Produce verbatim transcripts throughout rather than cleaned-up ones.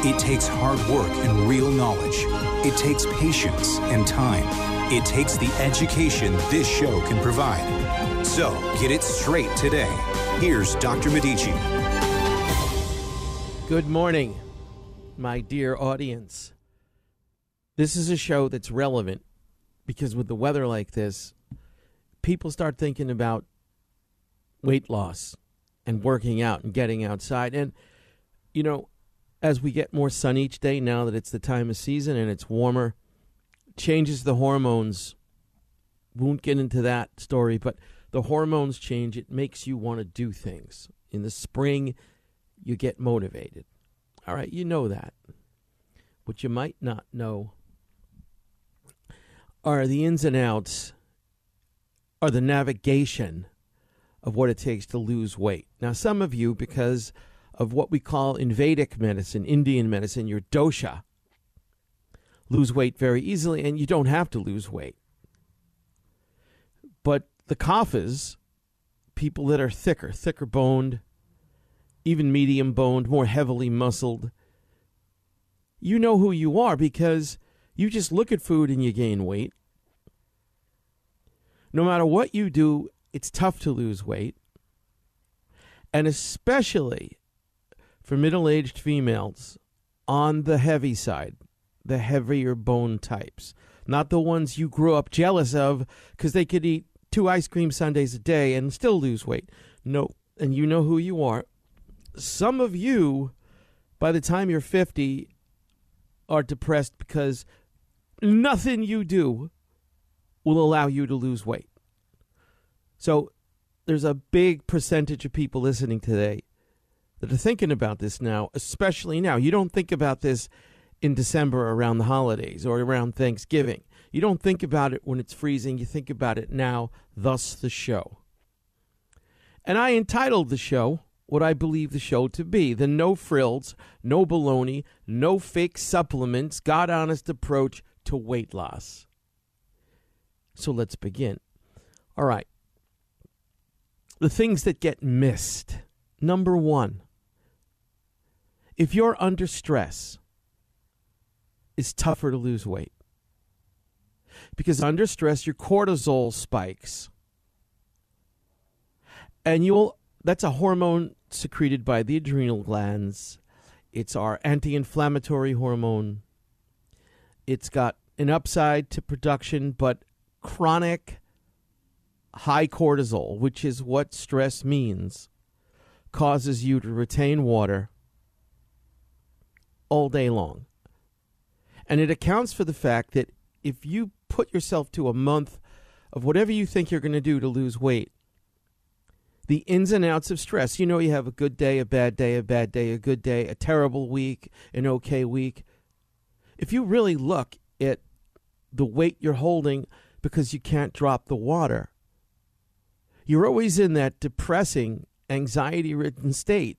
It takes hard work and real knowledge. It takes patience and time. It takes the education this show can provide. So get it straight today. Here's Doctor Medici. Good morning, my dear audience. This is a show that's relevant because with the weather like this, people start thinking about weight loss and working out and getting outside. And, you know, as we get more sun each day now that it's the time of season and it's warmer, changes the hormones. Won't get into that story, but the hormones change. It makes you want to do things. In the spring, you get motivated. All right, you know that. What you might not know are the ins and outs, are the navigation of what it takes to lose weight. Now, some of you, because of what we call in Vedic medicine, Indian medicine, your dosha, lose weight very easily, and you don't have to lose weight. But the kaphas, people that are thicker, thicker boned, even medium boned, more heavily muscled, you know who you are because you just look at food and you gain weight. No matter what you do, it's tough to lose weight. And especially for middle-aged females on the heavy side, the heavier bone types, not the ones you grew up jealous of because they could eat two ice cream sundaes a day and still lose weight. No, and you know who you are. Some of you, by the time you're fifty, are depressed because nothing you do will allow you to lose weight. So there's a big percentage of people listening today that are thinking about this now, especially now. You don't think about this in December around the holidays or around Thanksgiving. You don't think about it when it's freezing. You think about it now, thus the show. And I entitled the show what I believe the show to be: the no frills, no baloney, no fake supplements, God honest approach to weight loss. So let's begin. All right. The things that get missed. Number one, if you're under stress, it's tougher to lose weight. Because under stress, your cortisol spikes. And you'll that's a hormone secreted by the adrenal glands. It's our anti-inflammatory hormone. It's got an upside to production, but chronic high cortisol, which is what stress means, causes you to retain water all day long. And it accounts for the fact that if you put yourself to a month of whatever you think you're going to do to lose weight, the ins and outs of stress, you know, you have a good day, a bad day, a bad day, a good day, a terrible week, an okay week. If you really look at the weight you're holding because you can't drop the water, you're always in that depressing, anxiety-ridden state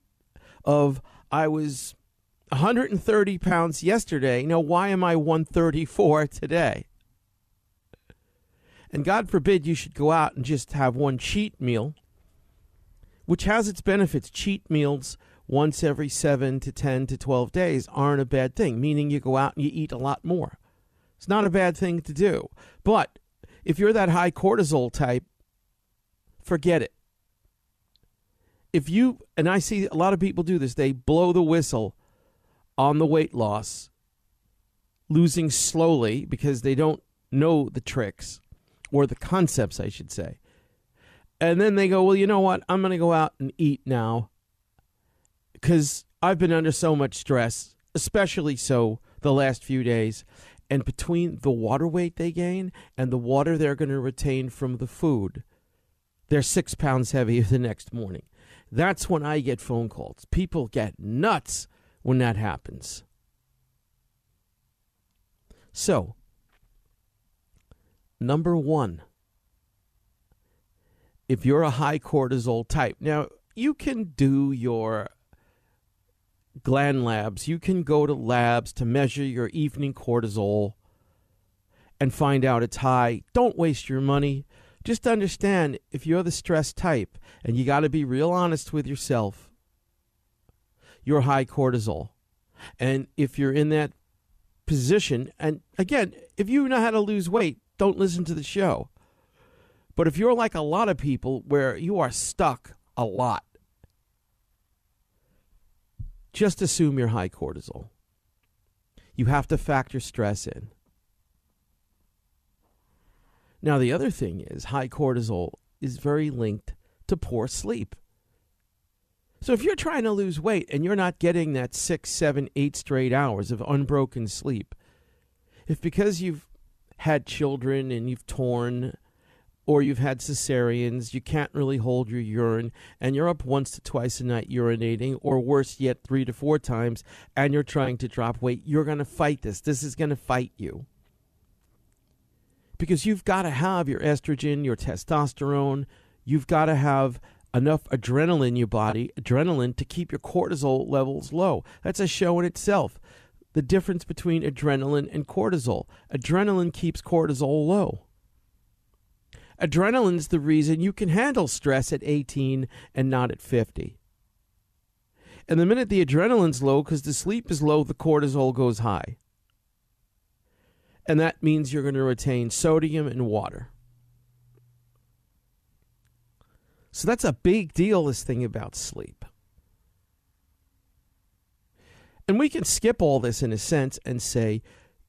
of, I was one hundred thirty pounds yesterday. Now, why am I one thirty-four today? And God forbid you should go out and just have one cheat meal, which has its benefits. Cheat meals once every seven to ten to twelve days aren't a bad thing, meaning you go out and you eat a lot more. It's not a bad thing to do. But if you're that high cortisol type, forget it. If you, and I see a lot of people do this, they blow the whistle on the weight loss, losing slowly because they don't know the tricks or the concepts, I should say. And then they go, well, you know what? I'm going to go out and eat now because I've been under so much stress, especially so the last few days. And between the water weight they gain and the water they're going to retain from the food, they're six pounds heavier the next morning. That's when I get phone calls. People get nuts when that happens. So, number one, if you're a high cortisol type, now you can do your gland labs. You can go to labs to measure your evening cortisol and find out it's high. Don't waste your money. Just understand, if you're the stress type, and you got to be real honest with yourself, you're high cortisol. And if you're in that position, and again, if you know how to lose weight, don't listen to the show. But if you're like a lot of people where you are stuck a lot, just assume you're high cortisol. You have to factor stress in. Now, the other thing is high cortisol is very linked to poor sleep. So if you're trying to lose weight and you're not getting that six, seven, eight straight hours of unbroken sleep, if because you've had children and you've torn, or you've had cesareans, you can't really hold your urine, and you're up once to twice a night urinating, or worse yet, three to four times, and you're trying to drop weight, you're going to fight this. This is going to fight you. Because you've got to have your estrogen, your testosterone, you've got to have enough adrenaline in your body, adrenaline to keep your cortisol levels low. That's a show in itself. The difference between adrenaline and cortisol. Adrenaline keeps cortisol low. Adrenaline's the reason you can handle stress at eighteen and not at fifty. And the minute the adrenaline's low, because the sleep is low, the cortisol goes high. And that means you're going to retain sodium and water. So that's a big deal, this thing about sleep. And we can skip all this in a sense and say,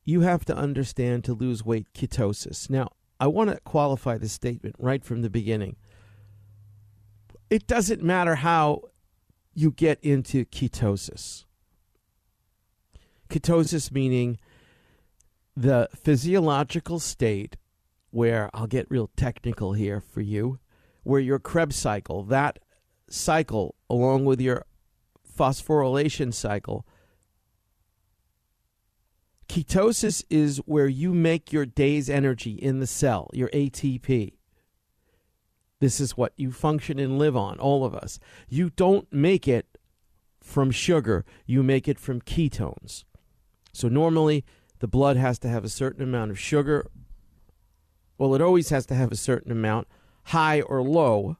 you have to understand to lose weight ketosis. Now, I want to qualify this statement right from the beginning. It doesn't matter how you get into ketosis. Ketosis meaning the physiological state where, I'll get real technical here for you, where your Krebs cycle, that cycle along with your phosphorylation cycle. Ketosis is where you make your day's energy in the cell, your A T P. This is what you function and live on, all of us. You don't make it from sugar. You make it from ketones. So normally, the blood has to have a certain amount of sugar. Well, it always has to have a certain amount, high or low.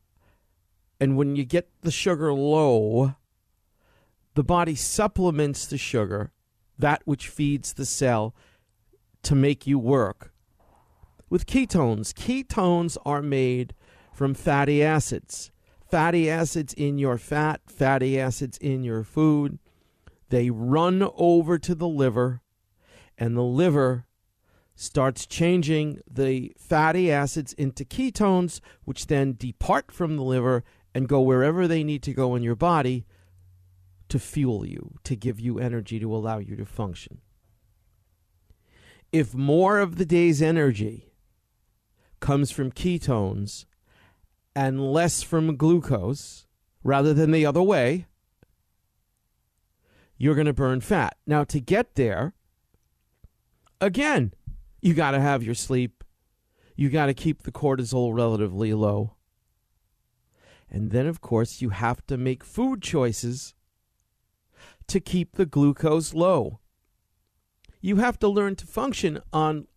And when you get the sugar low, the body supplements the sugar, that which feeds the cell to make you work, with ketones. Ketones are made from fatty acids. Fatty acids in your fat, fatty acids in your food. They run over to the liver, and the liver starts changing the fatty acids into ketones, which then depart from the liver and go wherever they need to go in your body, to fuel you, to give you energy, to allow you to function. If more of the day's energy comes from ketones and less from glucose, rather than the other way, you're going to burn fat. Now, to get there, again, you got to have your sleep. You got to keep the cortisol relatively low. And then, of course, you have to make food choices to keep the glucose low. You have to learn to function on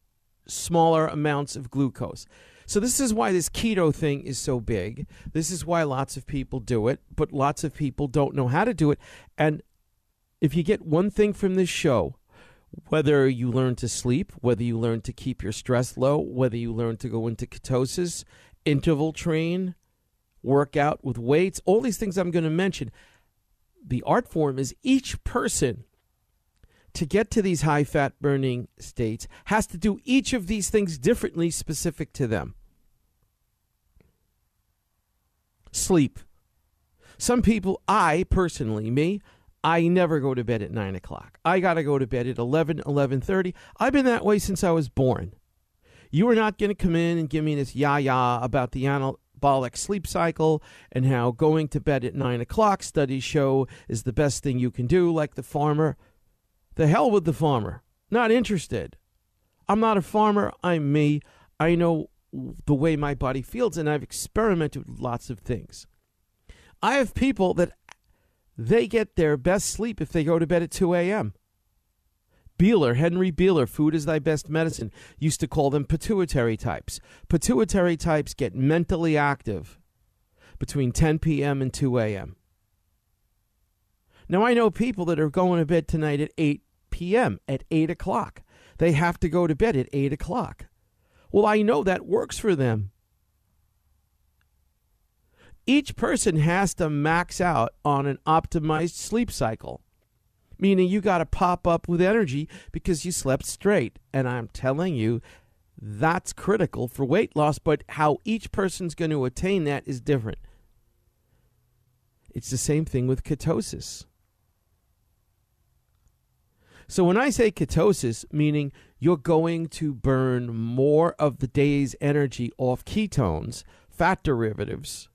smaller amounts of glucose. So this is why this keto thing is so big. This is why lots of people do it, but lots of people don't know how to do it. And if you get one thing from this show, whether you learn to sleep, whether you learn to keep your stress low, whether you learn to go into ketosis, interval train, workout with weights, all these things I'm going to mention, the art form is each person, to get to these high fat burning states, has to do each of these things differently, specific to them. Sleep. Some people, I personally, me, I never go to bed at nine o'clock. I got to go to bed at eleven, eleven thirty. I've been that way since I was born. You are not going to come in and give me this yah-yah about the anal... Metabolic sleep cycle and how going to bed at nine o'clock, studies show, is the best thing you can do, like the farmer. The hell with the farmer. Not interested. I'm not a farmer. I'm me. I know the way my body feels, and I've experimented with lots of things. I have people that they get their best sleep if they go to bed at two a m Beeler, Henry Beeler, Food is Thy Best Medicine, used to call them pituitary types. Pituitary types get mentally active between ten p m and two a m Now, I know people that are going to bed tonight at eight p m, at eight o'clock. They have to go to bed at eight o'clock. Well, I know that works for them. Each person has to max out on an optimized sleep cycle, meaning you got to pop up with energy because you slept straight. And I'm telling you, that's critical for weight loss, but how each person's going to attain that is different. It's the same thing with ketosis. So when I say ketosis, meaning you're going to burn more of the day's energy off ketones, fat derivatives,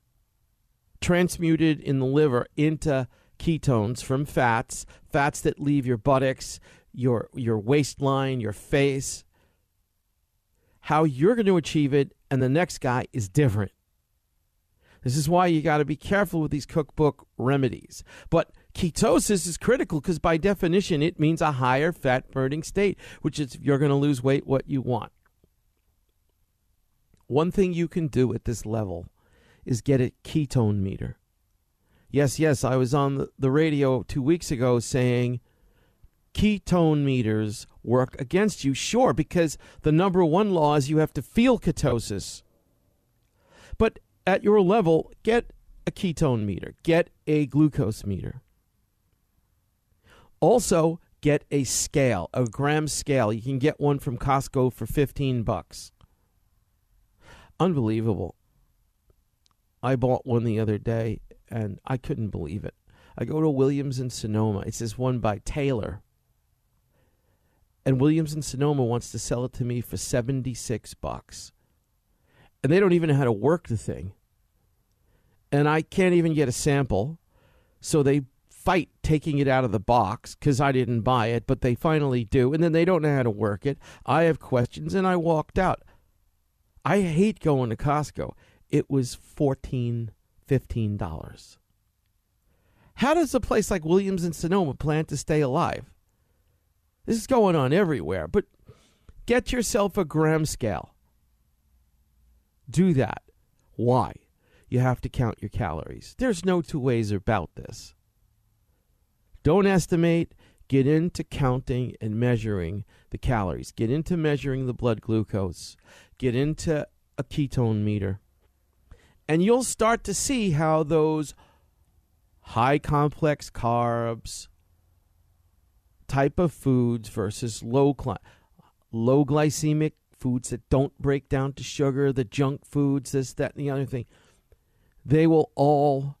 transmuted in the liver into ketones from fats, fats that leave your buttocks, your, your waistline, your face. How you're going to achieve it and the next guy is different. This is why you got to be careful with these cookbook remedies. But ketosis is critical because by definition, it means a higher fat burning state, which is you're going to lose weight what you want. One thing you can do at this level is get a ketone meter. Yes, yes, I was on the radio two weeks ago saying ketone meters work against you. Sure, because the number one law is you have to feel ketosis. But at your level, get a ketone meter. Get a glucose meter. Also, get a scale, a gram scale. You can get one from Costco for fifteen bucks. Unbelievable. I bought one the other day, and I couldn't believe it. I go to Williams and Sonoma. It's this one by Taylor. And Williams and Sonoma wants to sell it to me for seventy-six bucks. And they don't even know how to work the thing. And I can't even get a sample. So they fight taking it out of the box because I didn't buy it, but they finally do. And then they don't know how to work it. I have questions, and I walked out. I hate going to Costco. It was fourteen dollars. fifteen dollars. How does a place like Williams and Sonoma plan to stay alive? This is going on everywhere, but get yourself a gram scale. Do that. Why? You have to count your calories. There's no two ways about this. Don't estimate. Get into counting and measuring the calories. Get into measuring the blood glucose. Get into a ketone meter. And you'll start to see how those high complex carbs type of foods versus low low glycemic foods that don't break down to sugar, the junk foods, this, that, and the other thing, they will all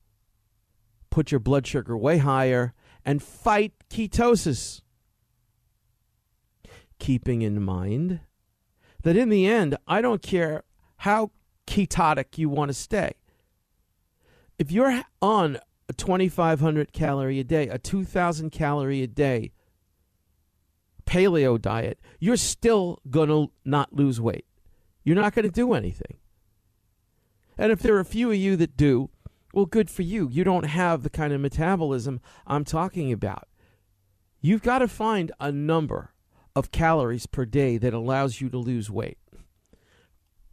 put your blood sugar way higher and fight ketosis. Keeping in mind that in the end, I don't care how ketotic you want to stay. If you're on a twenty-five hundred calorie a day, a two thousand calorie a day paleo diet, you're still going to not lose weight. You're not going to do anything. And if there are a few of you that do, well, good for you. You don't have the kind of metabolism I'm talking about. You've got to find a number of calories per day that allows you to lose weight.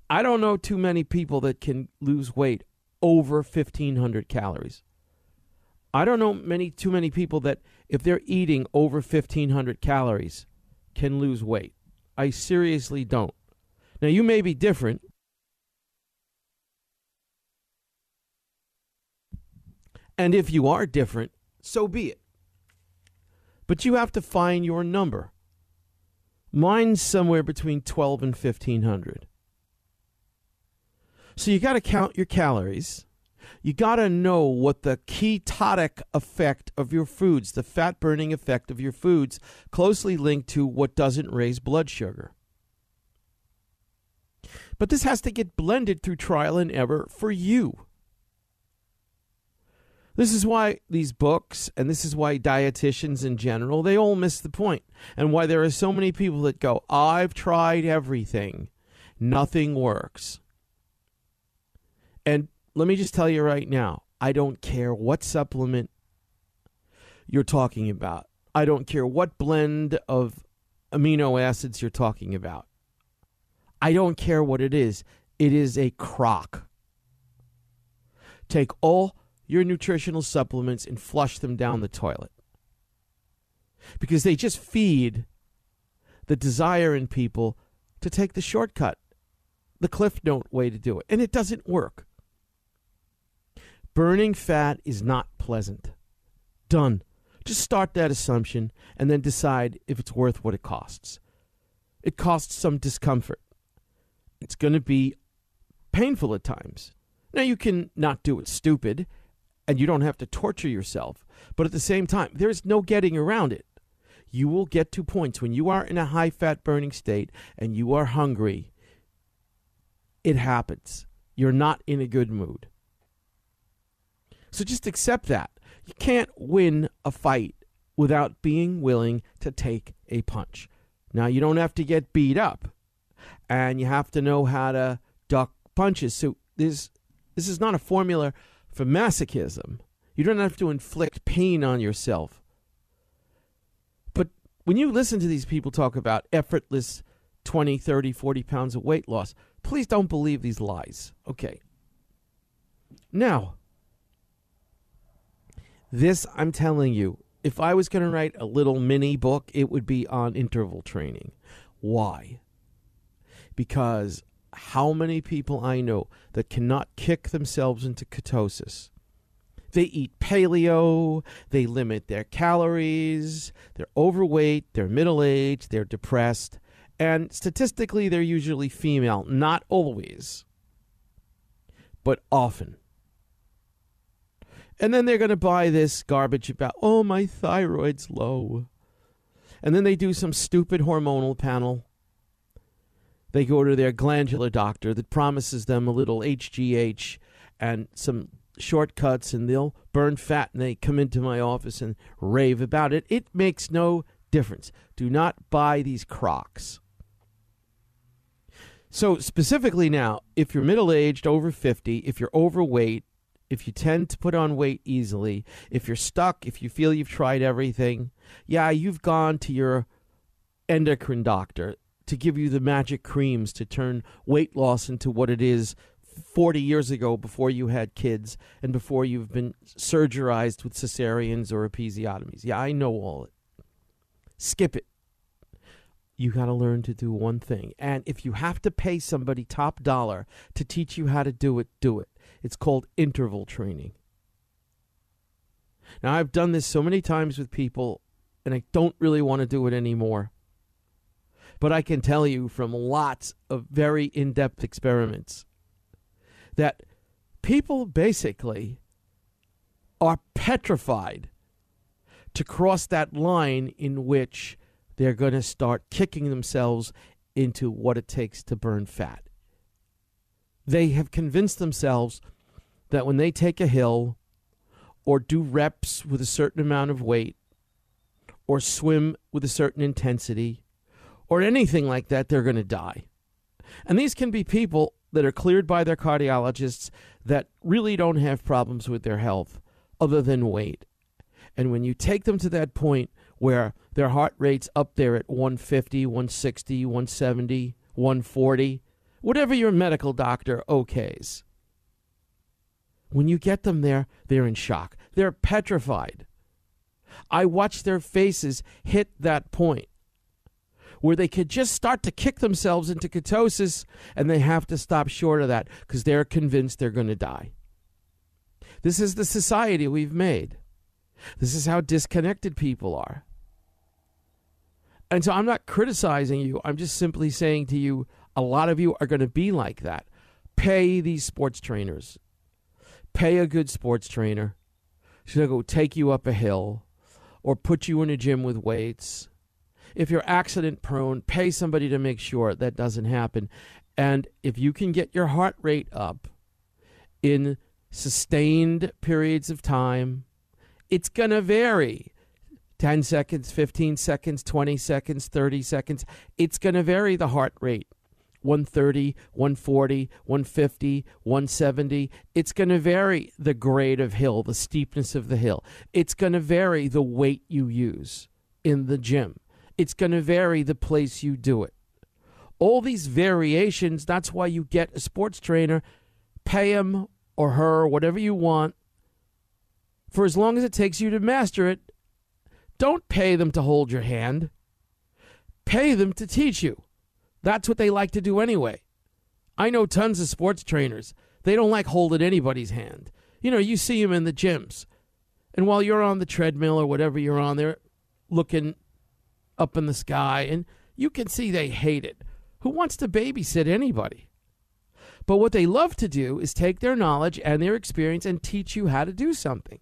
I don't know too many people that can lose weight over fifteen hundred calories. I don't know many too many people that if they're eating over fifteen hundred calories can lose weight. I seriously don't. Now, you may be different, and if you are different, so be it. But you have to find your number. Mine's somewhere between twelve and fifteen hundred. So you got to count your calories. You got to know what the ketotic effect of your foods, the fat burning effect of your foods, closely linked to what doesn't raise blood sugar. But this has to get blended through trial and error for you. This is why these books, and this is why dietitians in general, they all miss the point, and why there are so many people that go, I've tried everything, nothing works. And let me just tell you right now, I don't care what supplement you're talking about. I don't care what blend of amino acids you're talking about. I don't care what it is. It is a crock. Take all your nutritional supplements and flush them down the toilet, because they just feed the desire in people to take the shortcut, the cliff note way to do it, and it doesn't work. Burning fat is not pleasant. Done. Just start that assumption and then decide if it's worth what it costs. It costs some discomfort. It's going to be painful at times. Now, you can not do it stupid, and you don't have to torture yourself. But at the same time, there is no getting around it. You will get to points when you are in a high-fat burning state and you are hungry. It happens. You're not in a good mood. So just accept that. You can't win a fight without being willing to take a punch. Now, you don't have to get beat up, and you have to know how to duck punches. So there's... This is not a formula for masochism. You don't have to inflict pain on yourself. But when you listen to these people talk about effortless twenty, thirty, forty pounds of weight loss, please don't believe these lies. Okay. Now, this, I'm telling you, if I was going to write a little mini book, it would be on interval training. Why? Because how many people I know that cannot kick themselves into ketosis. They eat paleo, they limit their calories, they're overweight, they're middle-aged, they're depressed, and statistically they're usually female, not always, but often. And then they're going to buy this garbage about, oh, my thyroid's low. And then they do some stupid hormonal panel. They go to their glandular doctor that promises them a little H G H and some shortcuts, and they'll burn fat, and they come into my office and rave about it. It makes no difference. Do not buy these crocks. So specifically now, if you're middle-aged, over fifty, if you're overweight, if you tend to put on weight easily, if you're stuck, if you feel you've tried everything, yeah, you've gone to your endocrine doctor to give you the magic creams to turn weight loss into what it is forty years ago, before you had kids and before you've been surgerized with cesareans or episiotomies. Yeah, I know all it. Skip it. You got to learn to do one thing. And if you have to pay somebody top dollar to teach you how to do it, do it. It's called interval training. Now, I've done this so many times with people, and I don't really want to do it anymore. But I can tell you from lots of very in-depth experiments that people basically are petrified to cross that line in which they're going to start kicking themselves into what it takes to burn fat. They have convinced themselves that when they take a hill or do reps with a certain amount of weight or swim with a certain intensity or anything like that, they're going to die. And these can be people that are cleared by their cardiologists that really don't have problems with their health other than weight. And when you take them to that point where their heart rate's up there at one fifty, one sixty, one seventy, one forty, whatever your medical doctor okays, when you get them there, they're in shock. They're petrified. I watch their faces hit that point where they could just start to kick themselves into ketosis, and they have to stop short of that because they're convinced they're going to die. This is the society we've made. This is how disconnected people are. And so I'm not criticizing you. I'm just simply saying to you, a lot of you are going to be like that. Pay these sports trainers. Pay a good sports trainer. She'll go take you up a hill or put you in a gym with weights. If you're accident prone, pay somebody to make sure that doesn't happen. And if you can get your heart rate up in sustained periods of time. It's going to vary. ten seconds, fifteen seconds, twenty seconds, thirty seconds. It's going to vary the heart rate. one thirty, one forty, one fifty, one seventy. It's going to vary the grade of hill, the steepness of the hill. It's going to vary the weight you use in the gym. It's going to vary the place you do it. All these variations, that's why you get a sports trainer. Pay him or her, whatever you want, for as long as it takes you to master it. Don't pay them to hold your hand. Pay them to teach you. That's what they like to do anyway. I know tons of sports trainers. They don't like holding anybody's hand. You know, you see them in the gyms. And while you're on the treadmill or whatever you're on, they're looking up in the sky. And you can see they hate it. Who wants to babysit anybody? But what they love to do is take their knowledge and their experience and teach you how to do something.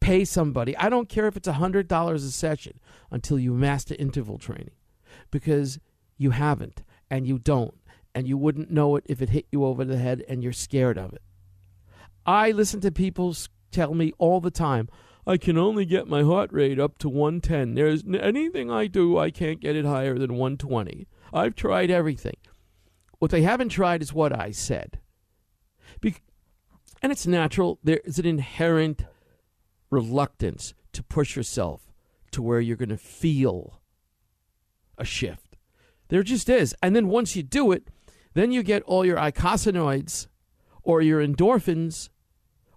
Pay somebody. I don't care if it's one hundred dollars a session until you master interval training, because you haven't and you don't, and you wouldn't know it if it hit you over the head and you're scared of it. I listen to people tell me all the time, I can only get my heart rate up to one ten. There's anything I do, I can't get it higher than one twenty. I've tried everything. What they haven't tried is what I said. Be- and it's natural. There is an inherent reluctance to push yourself to where you're going to feel a shift. There just is. And then once you do it, then you get all your eicosanoids or your endorphins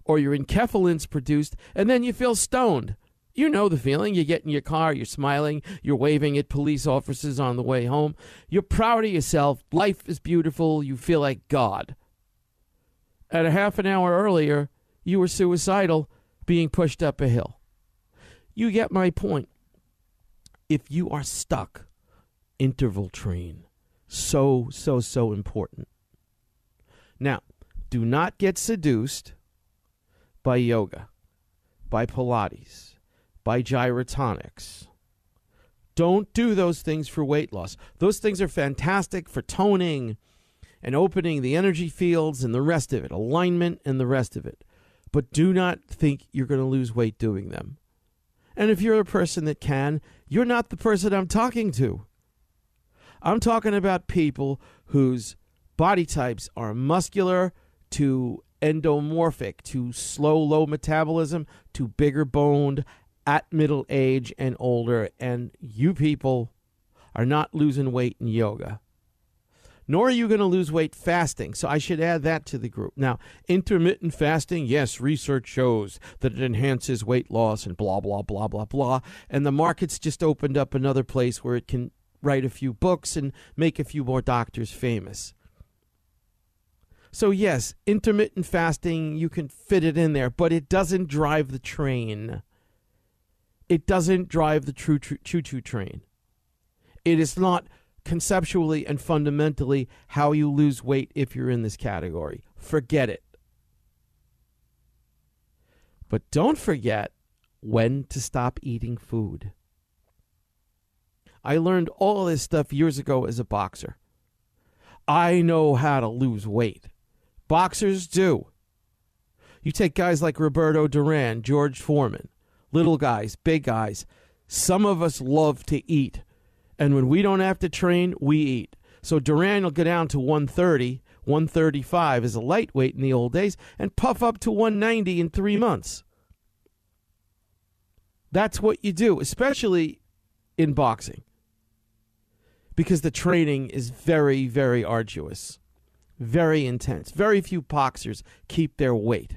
or your enkephalins produced, and then you feel stoned. You know the feeling. You get in your car, you're smiling, you're waving at police officers on the way home. You're proud of yourself. Life is beautiful. You feel like God. And a half an hour earlier, you were suicidal, being pushed up a hill. You get my point. If you are stuck, interval train. So, so, so important. Now, do not get seduced by yoga, by Pilates, by gyrotonics. Don't do those things for weight loss. Those things are fantastic for toning and opening the energy fields and the rest of it, alignment and the rest of it. But do not think you're going to lose weight doing them. And if you're a person that can, you're not the person I'm talking to. I'm talking about people whose body types are muscular to endomorphic, to slow, low metabolism, to bigger boned at middle age and older. And you people are not losing weight in yoga. Nor are you going to lose weight fasting, so I should add that to the group. Now, intermittent fasting, yes, research shows that it enhances weight loss and blah, blah, blah, blah, blah. And the market's just opened up another place where it can write a few books and make a few more doctors famous. So, yes, intermittent fasting, you can fit it in there, but it doesn't drive the train. It doesn't drive the true choo-choo train. It is not conceptually and fundamentally how you lose weight if you're in this category. Forget it. But don't forget when to stop eating food. I learned all this stuff years ago as a boxer. I know how to lose weight. Boxers do. You take guys like Roberto Duran, George Foreman, little guys, big guys. Some of us love to eat. And when we don't have to train, we eat. So Duran will go down to one thirty, one thirty-five as a lightweight in the old days, and puff up to one ninety in three months. That's what you do, especially in boxing. Because the training is very, very arduous, very intense. Very few boxers keep their weight.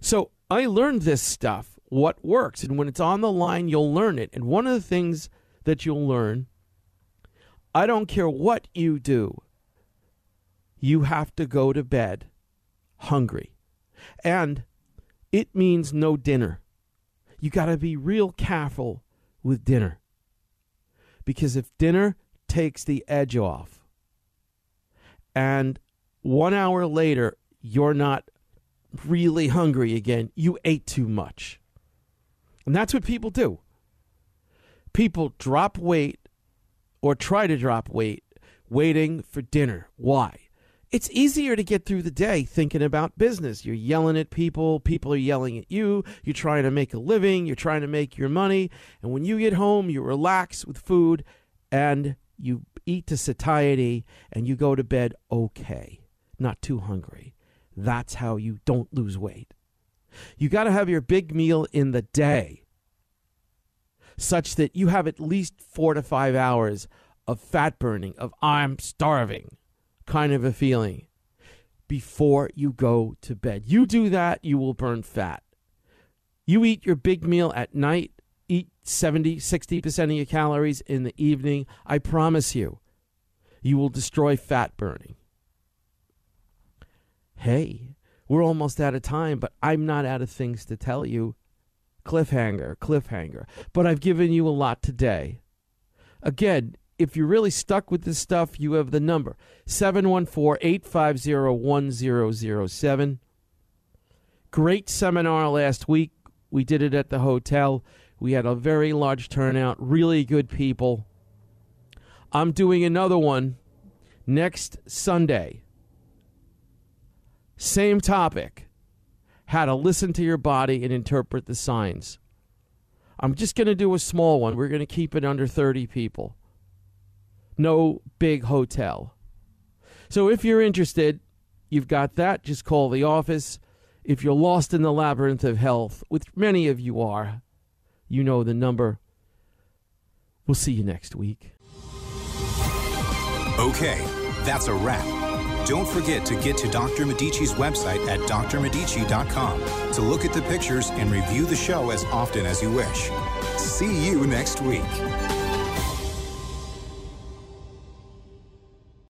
So I learned this stuff, what works. And when it's on the line, you'll learn it. And one of the things that you'll learn, I don't care what you do, you have to go to bed hungry. And it means no dinner. You got to be real careful with dinner. Because if dinner takes the edge off, and one hour later, you're not really hungry again, you ate too much. And that's what people do. People drop weight or try to drop weight waiting for dinner. Why? It's easier to get through the day thinking about business. You're yelling at people. People are yelling at you. You're trying to make a living. You're trying to make your money. And when you get home, you relax with food and you eat to satiety and you go to bed okay, not too hungry. That's how you don't lose weight. You got to have your big meal in the day such that you have at least four to five hours of fat burning, of I'm starving kind of a feeling before you go to bed. You do that, you will burn fat. You eat your big meal at night, eat seventy, sixty percent of your calories in the evening. I promise you, you will destroy fat burning. Hey, we're almost out of time, but I'm not out of things to tell you. Cliffhanger, cliffhanger. But I've given you a lot today. Again, if you're really stuck with this stuff, you have the number, seven one four, eight five zero, one zero zero seven. Great seminar last week. We did it at the hotel. We had a very large turnout, really good people. I'm doing another one next Sunday. Same topic, how to listen to your body and interpret the signs. I'm just going to do a small one. We're going to keep it under thirty people. No big hotel. So if you're interested, you've got that. Just call the office. If you're lost in the labyrinth of health, which many of you are, you know the number. We'll see you next week. Okay, that's a wrap. Don't forget to get to Doctor Medici's website at D R medici dot com to look at the pictures and review the show as often as you wish. See you next week.